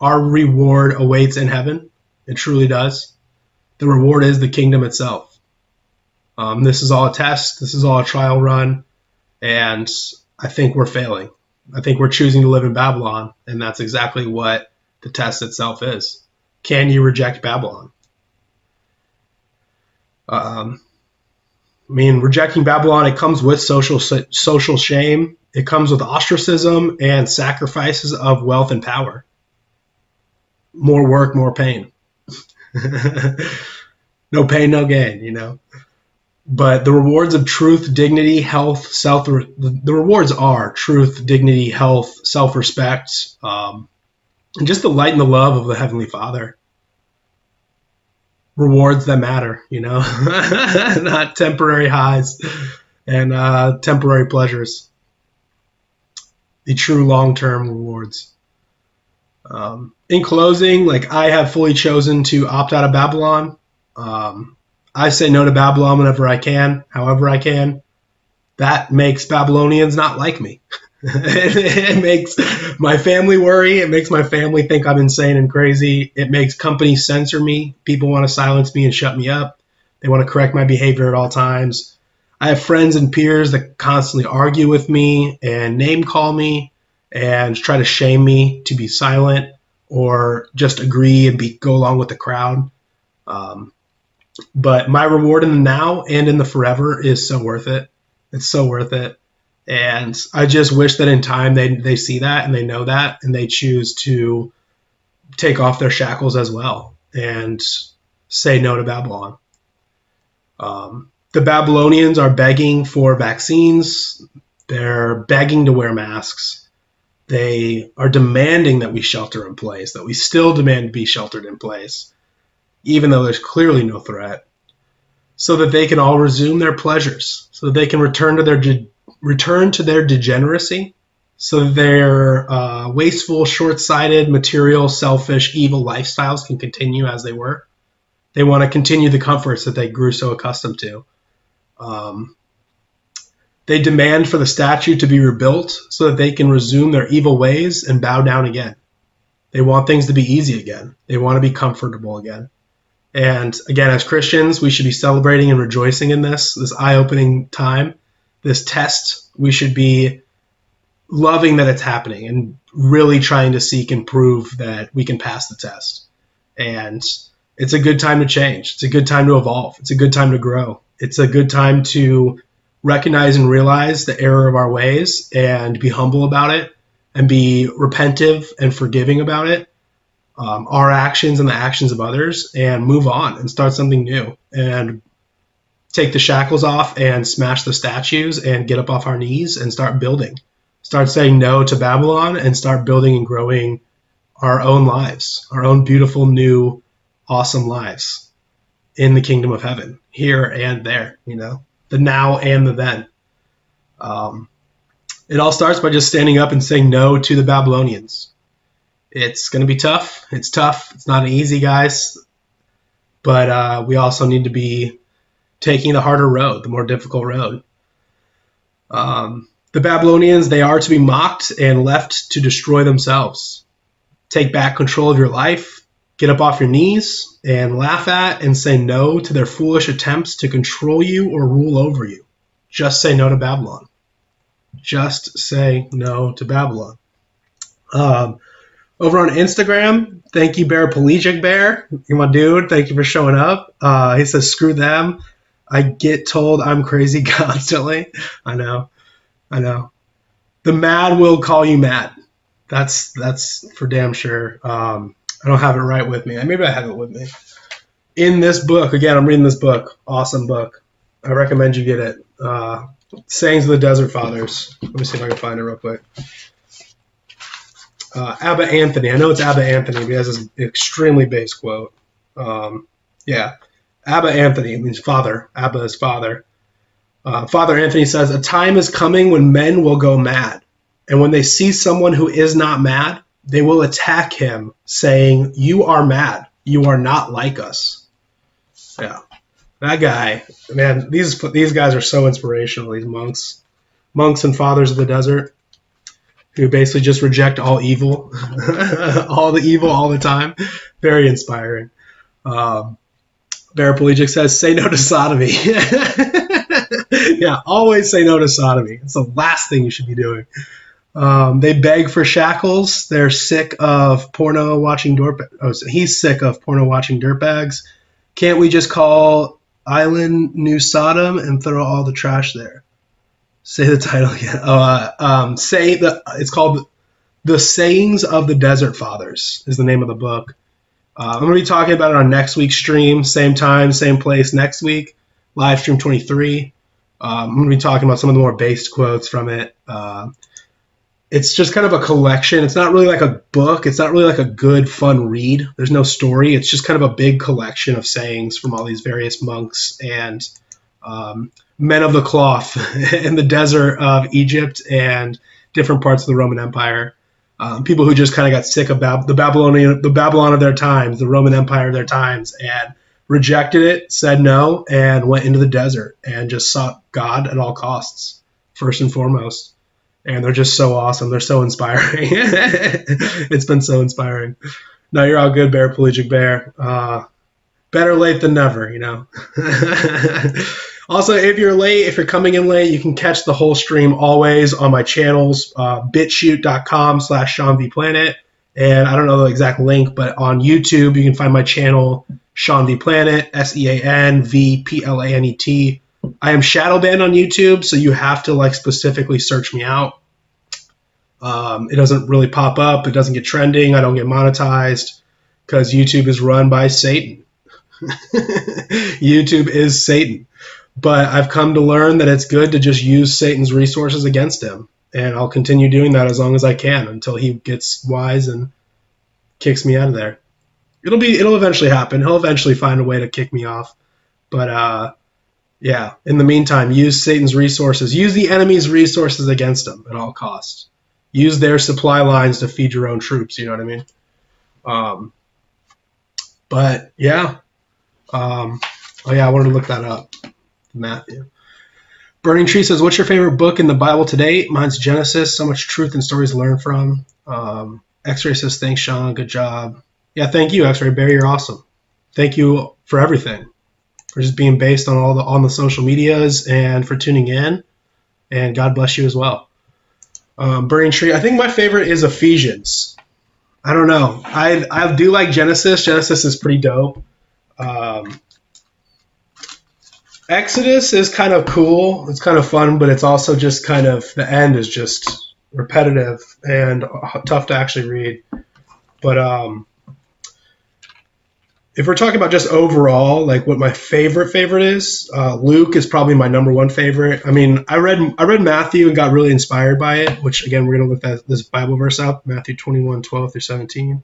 our reward awaits in heaven. It truly does. The reward is the kingdom itself. Um, this is all a test. This is all a trial run. And I think we're failing. I think we're choosing to live in Babylon, and that's exactly what the test itself is. Can you reject Babylon? Um, I mean, rejecting Babylon, it comes with social social shame. It comes with ostracism and sacrifices of wealth and power. More work, more pain. No pain, no gain, you know. But the rewards of truth, dignity, health, self, the rewards are truth, dignity, health, self-respect, um, and just the light and the love of the Heavenly Father. Rewards that matter, you know, not temporary highs and uh, temporary pleasures. The true long-term rewards. Um, in closing, like I have fully chosen to opt out of Babylon. Um, I say no to Babylon whenever I can, however I can. That makes Babylonians not like me. It makes my family worry. It makes my family think I'm insane and crazy. It makes companies censor me. People want to silence me and shut me up. They want to correct my behavior at all times. I have friends and peers that constantly argue with me and name call me and try to shame me to be silent or just agree and be go along with the crowd. Um, But my reward in the now and in the forever is so worth it. It's so worth it. And I just wish that in time they, they see that and they know that and they choose to take off their shackles as well and say no to Babylon. Um, the Babylonians are begging for vaccines. They're begging to wear masks. They are demanding that we shelter in place, that we still demand to be sheltered in place, even though there's clearly no threat, so that they can all resume their pleasures, so that they can return to their de- return to their degeneracy, so that their uh, wasteful, short-sighted, material, selfish, evil lifestyles can continue as they were. They want to continue the comforts that they grew so accustomed to. Um, they demand for the statue to be rebuilt so that they can resume their evil ways and bow down again. They want things to be easy again. They want to be comfortable again. And again, as Christians, we should be celebrating and rejoicing in this, this eye-opening time, this test. We should be loving that it's happening and really trying to seek and prove that we can pass the test. And it's a good time to change. It's a good time to evolve. It's a good time to grow. It's a good time to recognize and realize the error of our ways and be humble about it and be repentive and forgiving about it, um, our actions and the actions of others, and move on and start something new and take the shackles off and smash the statues and get up off our knees and start building. Start saying no to Babylon and start building and growing our own lives, our own beautiful new awesome lives in the kingdom of heaven, here and there, you know, the now and the then. Um, it all starts by just standing up and saying no to the Babylonians. It's going to be tough. It's tough. It's not easy, guys. But uh, we also need to be taking the harder road, the more difficult road. Um, the Babylonians, they are to be mocked and left to destroy themselves. Take back control of your life. Get up off your knees and laugh at and say no to their foolish attempts to control you or rule over you. Just say no to Babylon. Just say no to Babylon. Um, over on Instagram, thank you, Paraplegic Bear. You're my dude. Thank you for showing up. Uh, he says, screw them. I get told I'm crazy constantly. I know. I know. The mad will call you mad. That's, that's for damn sure. Um, I don't have it right with me. Maybe I have it with me. In this book, again, I'm reading this book. Awesome book. I recommend you get it. Uh, Sayings of the Desert Fathers. Let me see if I can find it real quick. Uh, Abba Anthony. I know it's Abba Anthony, but he has this extremely base quote. Um, yeah. Abba Anthony means father. Abba is father. Uh, Father Anthony says, a time is coming when men will go mad, and when they see someone who is not mad, they will attack him, saying, you are mad. You are not like us. Yeah. That guy, man, these these guys are so inspirational, these monks. Monks and fathers of the desert who basically just reject all evil, all the evil all the time. Very inspiring. Um, Paraplegic says, say no to sodomy. Yeah, always say no to sodomy. It's the last thing you should be doing. Um, they beg for shackles. They're sick of porno watching dirtbags. Oh, so he's sick of porno watching dirtbags. Can't we just call Island New Sodom and throw all the trash there? Say the title again. Uh, um, say the. It's called "The Sayings of the Desert Fathers" is the name of the book. Uh, I'm gonna be talking about it on next week's stream. Same time, same place next week. Live stream twenty-three. Um, I'm gonna be talking about some of the more based quotes from it. Uh, It's just kind of a collection. It's not really like a book. It's not really like a good, fun read. There's no story. It's just kind of a big collection of sayings from all these various monks and um, men of the cloth in the desert of Egypt and different parts of the Roman Empire. Um, people who just kind of got sick of Bab- the Babylonian, the Babylon of their times, the Roman Empire of their times, and rejected it, said no, and went into the desert and just sought God at all costs, first and foremost. And they're just so awesome. They're so inspiring. It's been so inspiring. No, you're all good, Paraplegic Bear. Uh, better late than never, you know. Also, if you're late, if you're coming in late, you can catch the whole stream always on my channels, uh, bitchute.com slash Sean v Planet. And I don't know the exact link, but on YouTube, you can find my channel, Sean v Planet, S E A N V P L A N E T. I am shadow banned on YouTube, so you have to like specifically search me out. Um, it doesn't really pop up. It doesn't get trending. I don't get monetized because YouTube is run by Satan. YouTube is Satan. But I've come to learn that it's good to just use Satan's resources against him. And I'll continue doing that as long as I can until he gets wise and kicks me out of there. It'll be, it'll eventually happen. He'll eventually find a way to kick me off. But uh, yeah, in the meantime, use Satan's resources. Use the enemy's resources against him at all costs. Use their supply lines to feed your own troops. You know what I mean? Um, but yeah. Um, oh yeah, I wanted to look that up. Matthew. Burning Tree says, what's your favorite book in the Bible today? Mine's Genesis. So much truth and stories to learn from. Um, X-Ray says, thanks, Sean. Good job. Yeah, thank you, X-Ray Barry. You're awesome. Thank you for everything. For just being based on all the on the social medias and for tuning in. And God bless you as well. Um, Burning Tree. I think my favorite is Ephesians. I don't know. I I do like Genesis. Genesis is pretty dope. Um, Exodus is kind of cool. It's kind of fun, but it's also just kind of the end is just repetitive and tough to actually read. But um, if we're talking about just overall, like what my favorite favorite is, uh, Luke is probably my number one favorite. I mean, I read I read Matthew and got really inspired by it. Which again, we're gonna look that this Bible verse up, Matthew twenty-one twelve through seventeen,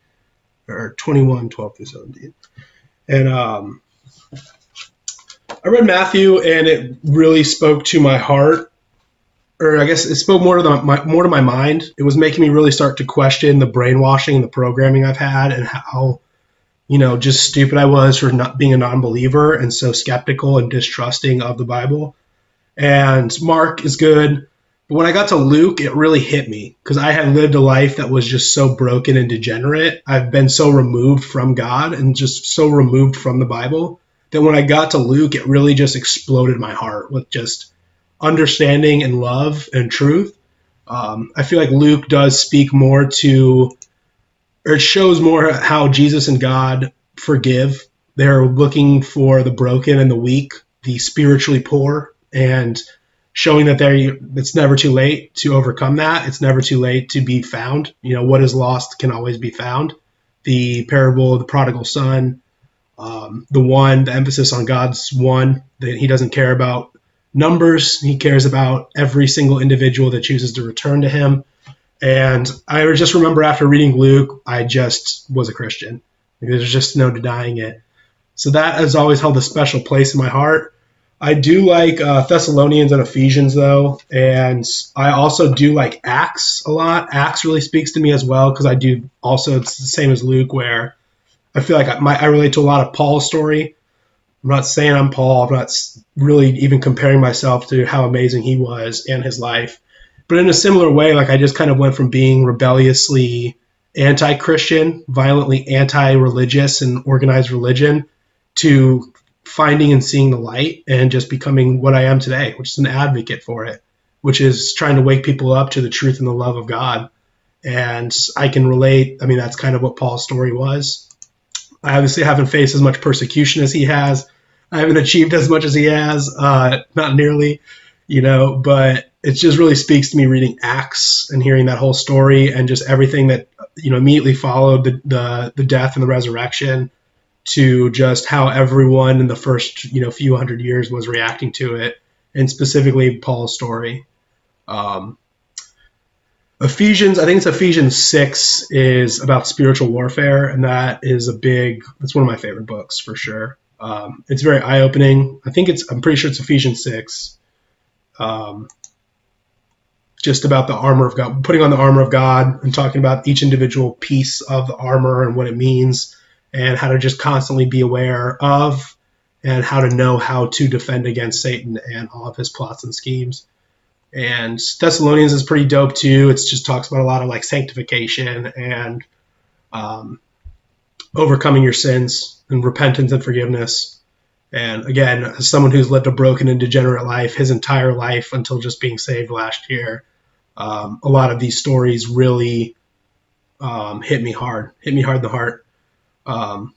or twenty-one twelve through seventeen, and um. I read Matthew and it really spoke to my heart, or I guess it spoke more to the, my more to my mind. It was making me really start to question the brainwashing and the programming I've had, and how, you know, just stupid I was for not being a non-believer and so skeptical and distrusting of the Bible. And Mark is good, but when I got to Luke, it really hit me because I had lived a life that was just so broken and degenerate. I've been so removed from God and just so removed from the Bible. Then when I got to Luke, it really just exploded my heart with just understanding and love and truth. Um, I feel like Luke does speak more to, or it shows more how Jesus and God forgive. They're looking for the broken and the weak, the spiritually poor, and showing that they're, it's never too late to overcome that. It's never too late to be found. You know, what is lost can always be found. The parable of the prodigal son. Um, the one, the emphasis on God's one, that he doesn't care about numbers. He cares about every single individual that chooses to return to him. And I just remember after reading Luke, I just was a Christian. There's just no denying it. So that has always held a special place in my heart. I do like uh, Thessalonians and Ephesians, though. And I also do like Acts a lot. Acts really speaks to me as well, because I do also, it's the same as Luke, where I feel like I, my, I relate to a lot of Paul's story. I'm not saying I'm Paul. I'm not really even comparing myself to how amazing he was and his life. But in a similar way, like I just kind of went from being rebelliously anti-Christian, violently anti-religious and organized religion, to finding and seeing the light and just becoming what I am today, which is an advocate for it, which is trying to wake people up to the truth and the love of God. And I can relate. I mean, that's kind of what Paul's story was. I obviously haven't faced as much persecution as he has. I haven't achieved as much as he has, uh, not nearly, you know, but it just really speaks to me reading Acts and hearing that whole story and just everything that, you know, immediately followed the, the, the death and the resurrection, to just how everyone in the first, you know, few hundred years was reacting to it, and specifically Paul's story. Um, Ephesians, I think it's Ephesians six, is about spiritual warfare, and that is a big, that's one of my favorite books for sure. Um, it's very eye-opening. I think it's, I'm pretty sure it's Ephesians six, um, just about the armor of God, putting on the armor of God, and talking about each individual piece of the armor and what it means, and how to just constantly be aware of, and how to know how to defend against Satan and all of his plots and schemes. And Thessalonians is pretty dope too. It just talks about a lot of like sanctification and um, overcoming your sins and repentance and forgiveness. And again, as someone who's lived a broken and degenerate life his entire life until just being saved last year, um, a lot of these stories really um, hit me hard, hit me hard in the heart. Um,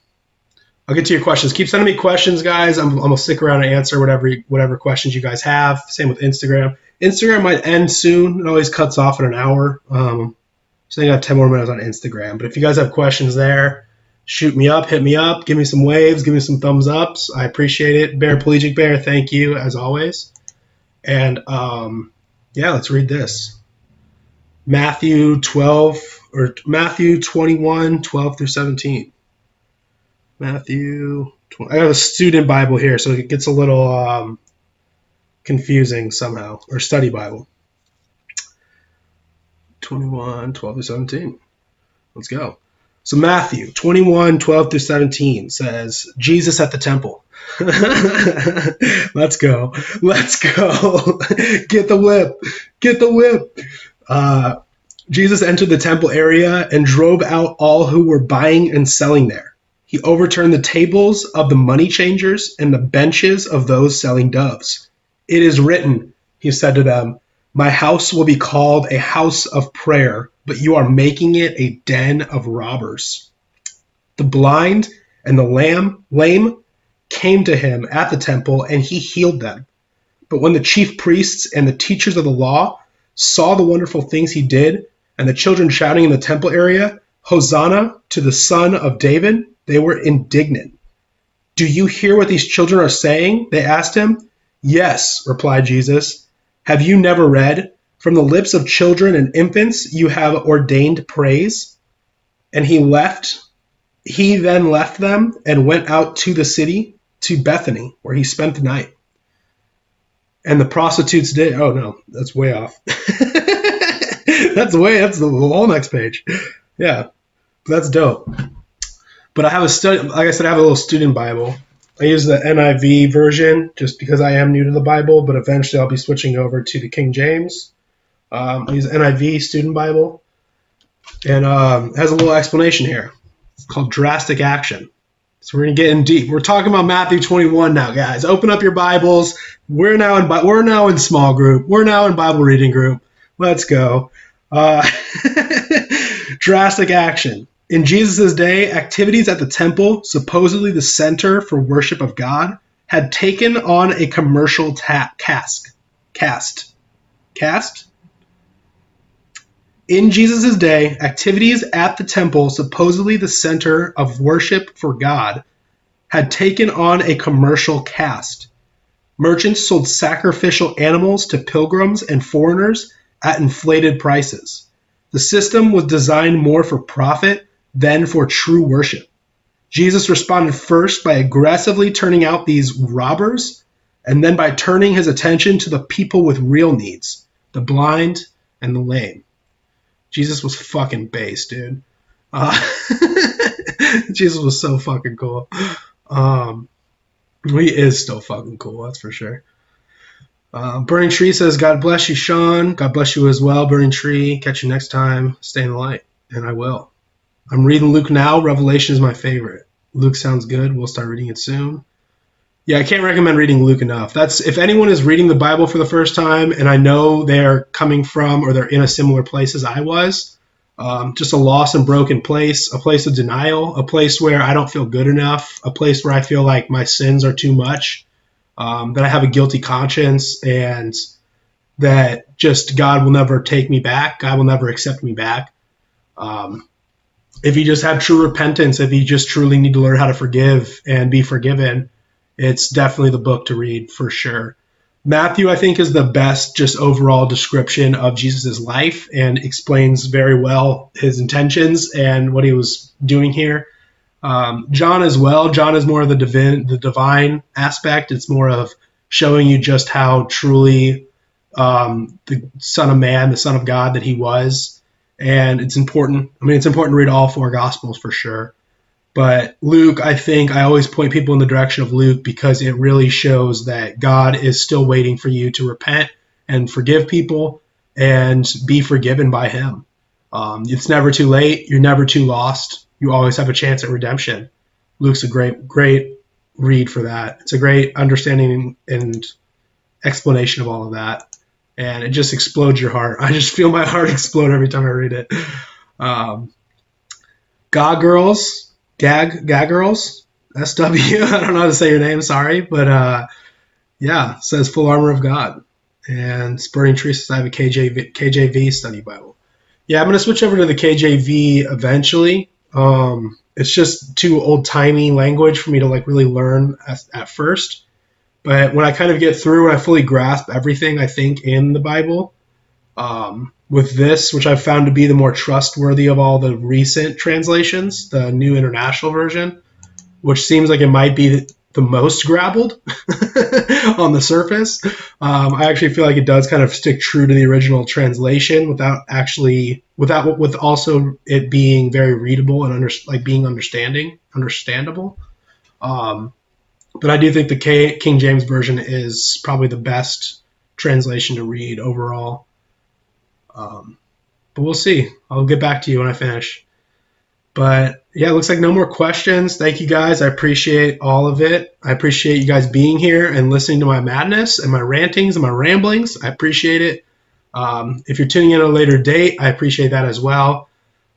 I'll get to your questions. Keep sending me questions, guys. I'm, I'm going to stick around and answer whatever whatever questions you guys have. Same with Instagram. Instagram might end soon. It always cuts off in an hour. Um, so I think I have ten more minutes on Instagram. But if you guys have questions there, shoot me up, hit me up, give me some waves, give me some thumbs ups. I appreciate it. Bear Pelagic Bear, thank you as always. And um, yeah, let's read this. Matthew twelve or Matthew twenty-one, twelve through seventeen. Matthew twenty. I have a student Bible here, so it gets a little um, confusing somehow, or study Bible. twenty-one, twelve through seventeen. Let's go. So Matthew twenty-one, twelve through seventeen says, Jesus at the temple. Let's go. Let's go. Get the whip. Get the whip. Uh, Jesus entered the temple area and drove out all who were buying and selling there. He overturned the tables of the money changers and the benches of those selling doves. It is written, he said to them, my house will be called a house of prayer, but you are making it a den of robbers. The blind and the lamb, lame came to him at the temple, and he healed them. But when the chief priests and the teachers of the law saw the wonderful things he did, and the children shouting in the temple area, Hosanna to the Son of David, they were indignant. Do you hear what these children are saying? They asked him. Yes, replied Jesus. Have you never read, from the lips of children and infants you have ordained praise? And he left. He then left them and went out to the city, to Bethany, where he spent the night. And the prostitutes did. Oh, no, that's way off. that's way, that's the whole next page. Yeah, that's dope. But I have a study, like I said, I have a little student Bible. I use the N I V version just because I am new to the Bible, but eventually I'll be switching over to the King James. Um, I use the N I V student Bible. And um, it has a little explanation here. It's called drastic action. So we're going to get in deep. We're talking about Matthew twenty-one now, guys. Open up your Bibles. We're now in we're now in small group. We're now in Bible reading group. Let's go. Uh, drastic action. In Jesus' day, activities at the temple, supposedly the center for worship of God, had taken on a commercial ta- cask. Cast. Cast? In Jesus' day, activities at the temple, supposedly the center of worship for God, had taken on a commercial cast. Merchants sold sacrificial animals to pilgrims and foreigners at inflated prices. The system was designed more for profit than for true worship. Jesus responded first by aggressively turning out these robbers, and then by turning his attention to the people with real needs, the blind and the lame. Jesus was fucking base, dude. Uh, Jesus was so fucking cool. Um, he is still fucking cool, that's for sure. Uh, Burning Tree says, God bless you, Sean. God bless you as well, Burning Tree. Catch you next time. Stay in the light, and I will. I'm reading Luke now. Revelation is my favorite. Luke sounds good. We'll start reading it soon. Yeah, I can't recommend reading Luke enough. That's if anyone is reading the Bible for the first time, and I know they're coming from or they're in a similar place as I was, um, just a lost and broken place, a place of denial, a place where I don't feel good enough, a place where I feel like my sins are too much, um, that I have a guilty conscience, and that just God will never take me back. God will never accept me back. Um, if you just have true repentance, if you just truly need to learn how to forgive and be forgiven, it's definitely the book to read for sure. Matthew, I think, is the best just overall description of Jesus' life and explains very well his intentions and what he was doing here. Um, John as well. John is more of the divine, the divine aspect. It's more of showing you just how truly um, the Son of Man, the Son of God that he was. And it's important. I mean, it's important to read all four Gospels for sure. But Luke, I think I always point people in the direction of Luke because it really shows that God is still waiting for you to repent and forgive people and be forgiven by him. Um, it's never too late. You're never too lost. You always have a chance at redemption. Luke's a great, great read for that. It's a great understanding and explanation of all of that. And it just explodes your heart. I just feel my heart explode every time I read it. Um, God girls. Gag, Gag Girls, S W, I don't know how to say your name, sorry, but uh, yeah, says Full Armor of God. And Burning Tree says I have a K J V, K J V study Bible. Yeah, I'm going to switch over to the K J V eventually. Um, it's just too old-timey language for me to like really learn at, at first. But when I kind of get through and I fully grasp everything, I think, in the Bible, um, with this, which I've found to be the more trustworthy of all the recent translations, the New International Version, which seems like it might be the most grabbled on the surface. Um, I actually feel like it does kind of stick true to the original translation without actually, without, with also it being very readable and under, like being understanding, understandable. Um, but I do think the K, King James Version is probably the best translation to read overall. Um, but we'll see. I'll get back to you when I finish. But yeah, it looks like no more questions. Thank you guys. I appreciate all of it. I appreciate you guys being here and listening to my madness and my rantings and my ramblings. I appreciate it. Um, if you're tuning in at a later date, I appreciate that as well.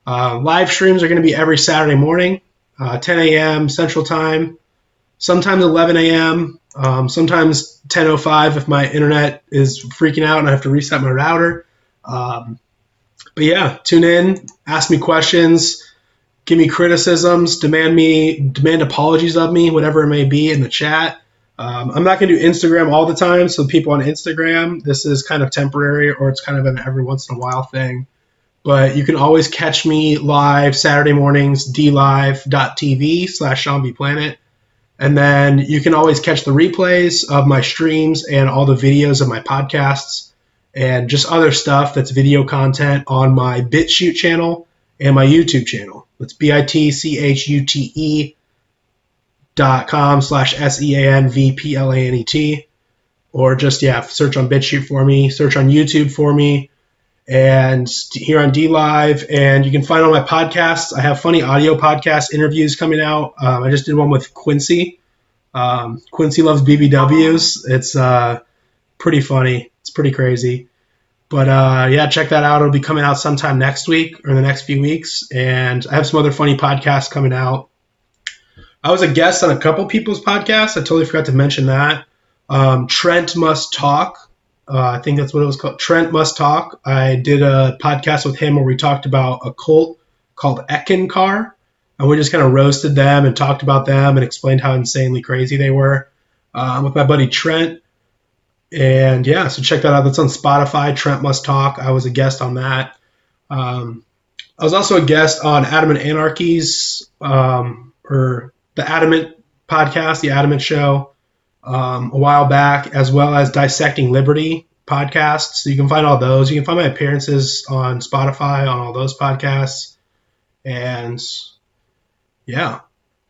Uh, live streams are going to be every Saturday morning, uh, ten a.m. Central Time, sometimes eleven a.m., um, sometimes ten oh five if my internet is freaking out and I have to reset my router. Um, but yeah, tune in, ask me questions. Give me criticisms, demand me, demand apologies of me, whatever it may be in the chat. Um, I'm not going to do Instagram all the time, so people on Instagram, this is kind of temporary or it's kind of an every once in a while thing. But you can always catch me live Saturday mornings, d live dot t v slash Sean v Planet. And then you can always catch the replays of my streams and all the videos of my podcasts and just other stuff that's video content on my BitChute channel and my YouTube channel. It's B-I-T-C-H-U-T-E dot com slash S-E-A-N-V-P-L-A-N-E-T. Or just, yeah, search on BitChute for me, search on YouTube for me, and here on DLive. And you can find all my podcasts. I have funny audio podcast interviews coming out. Um, I just did one with Quincy. Um, Quincy loves B B Ws. It's uh, pretty funny. It's pretty crazy. But, uh, yeah, check that out. It'll be coming out sometime next week or in the next few weeks. And I have some other funny podcasts coming out. I was a guest on a couple people's podcasts. I totally forgot to mention that. Um, Trent Must Talk. Uh, I think that's what it was called. Trent Must Talk. I did a podcast with him where we talked about a cult called Akkad. And we just kind of roasted them and talked about them and explained how insanely crazy they were um, with my buddy Trent. And yeah, so check that out. That's on Spotify, Trent Must Talk. I was a guest on that. Um, I was also a guest on Adamant Anarchy's, um, or the Adamant podcast, the Adamant Show, um, a while back, as well as Dissecting Liberty podcasts. So you can find all those. You can find my appearances on Spotify, on all those podcasts. And yeah.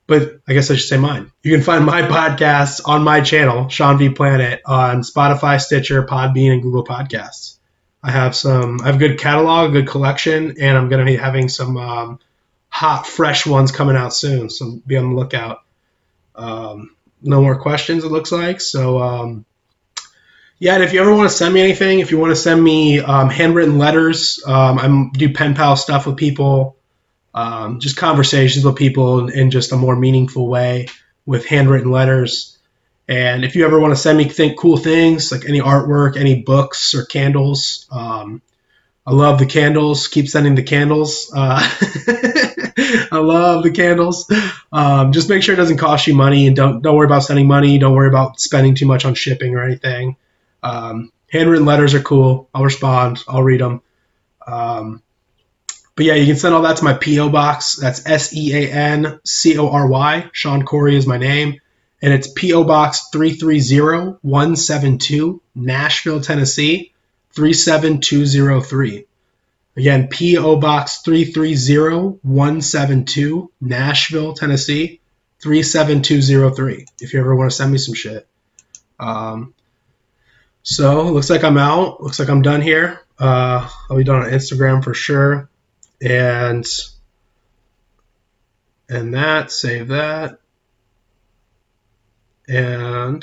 But I guess I should say mine. You can find my podcasts on my channel, Sean v Planet, on Spotify, Stitcher, Podbean, and Google Podcasts. I have some. I have a good catalog, a good collection, and I'm going to be having some um, hot, fresh ones coming out soon. So be on the lookout. Um, no more questions, it looks like. So um, yeah, and if you ever want to send me anything, if you want to send me um, handwritten letters, um, I'm do pen pal stuff with people. Um, just conversations with people in, in just a more meaningful way with handwritten letters. And if you ever want to send me think cool things, like any artwork, any books or candles, um, I love the candles. Keep sending the candles. Uh, I love the candles. Um, just make sure it doesn't cost you money, and don't don't worry about sending money. Don't worry about spending too much on shipping or anything. Um, handwritten letters are cool. I'll respond. I'll read them. Um, But yeah, you can send all that to my P O box. That's S E A N C O R Y. Sean Corey is my name. And it's P O Box three three zero one seven two, Nashville, Tennessee, three seven two zero three. Again, P O Box three three zero one seven two, Nashville, Tennessee, three seven two zero three, if you ever want to send me some shit. Um, so looks like I'm out. Looks like I'm done here. Uh, I'll be done on Instagram for sure. And and that, save that, and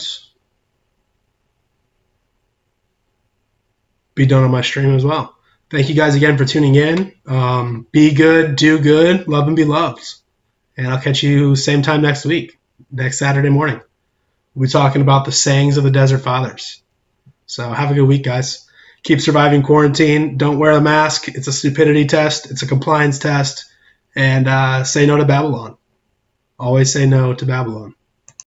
be done on my stream as well. Thank you guys again for tuning in. Um, be good, do good, love and be loved. And I'll catch you same time next week, next Saturday morning. We'll be talking about the Sayings of the Desert Fathers. So have a good week, guys. Keep surviving quarantine. Don't wear a mask. It's a stupidity test. It's a compliance test. and uh, say no to Babylon. Always say no to Babylon.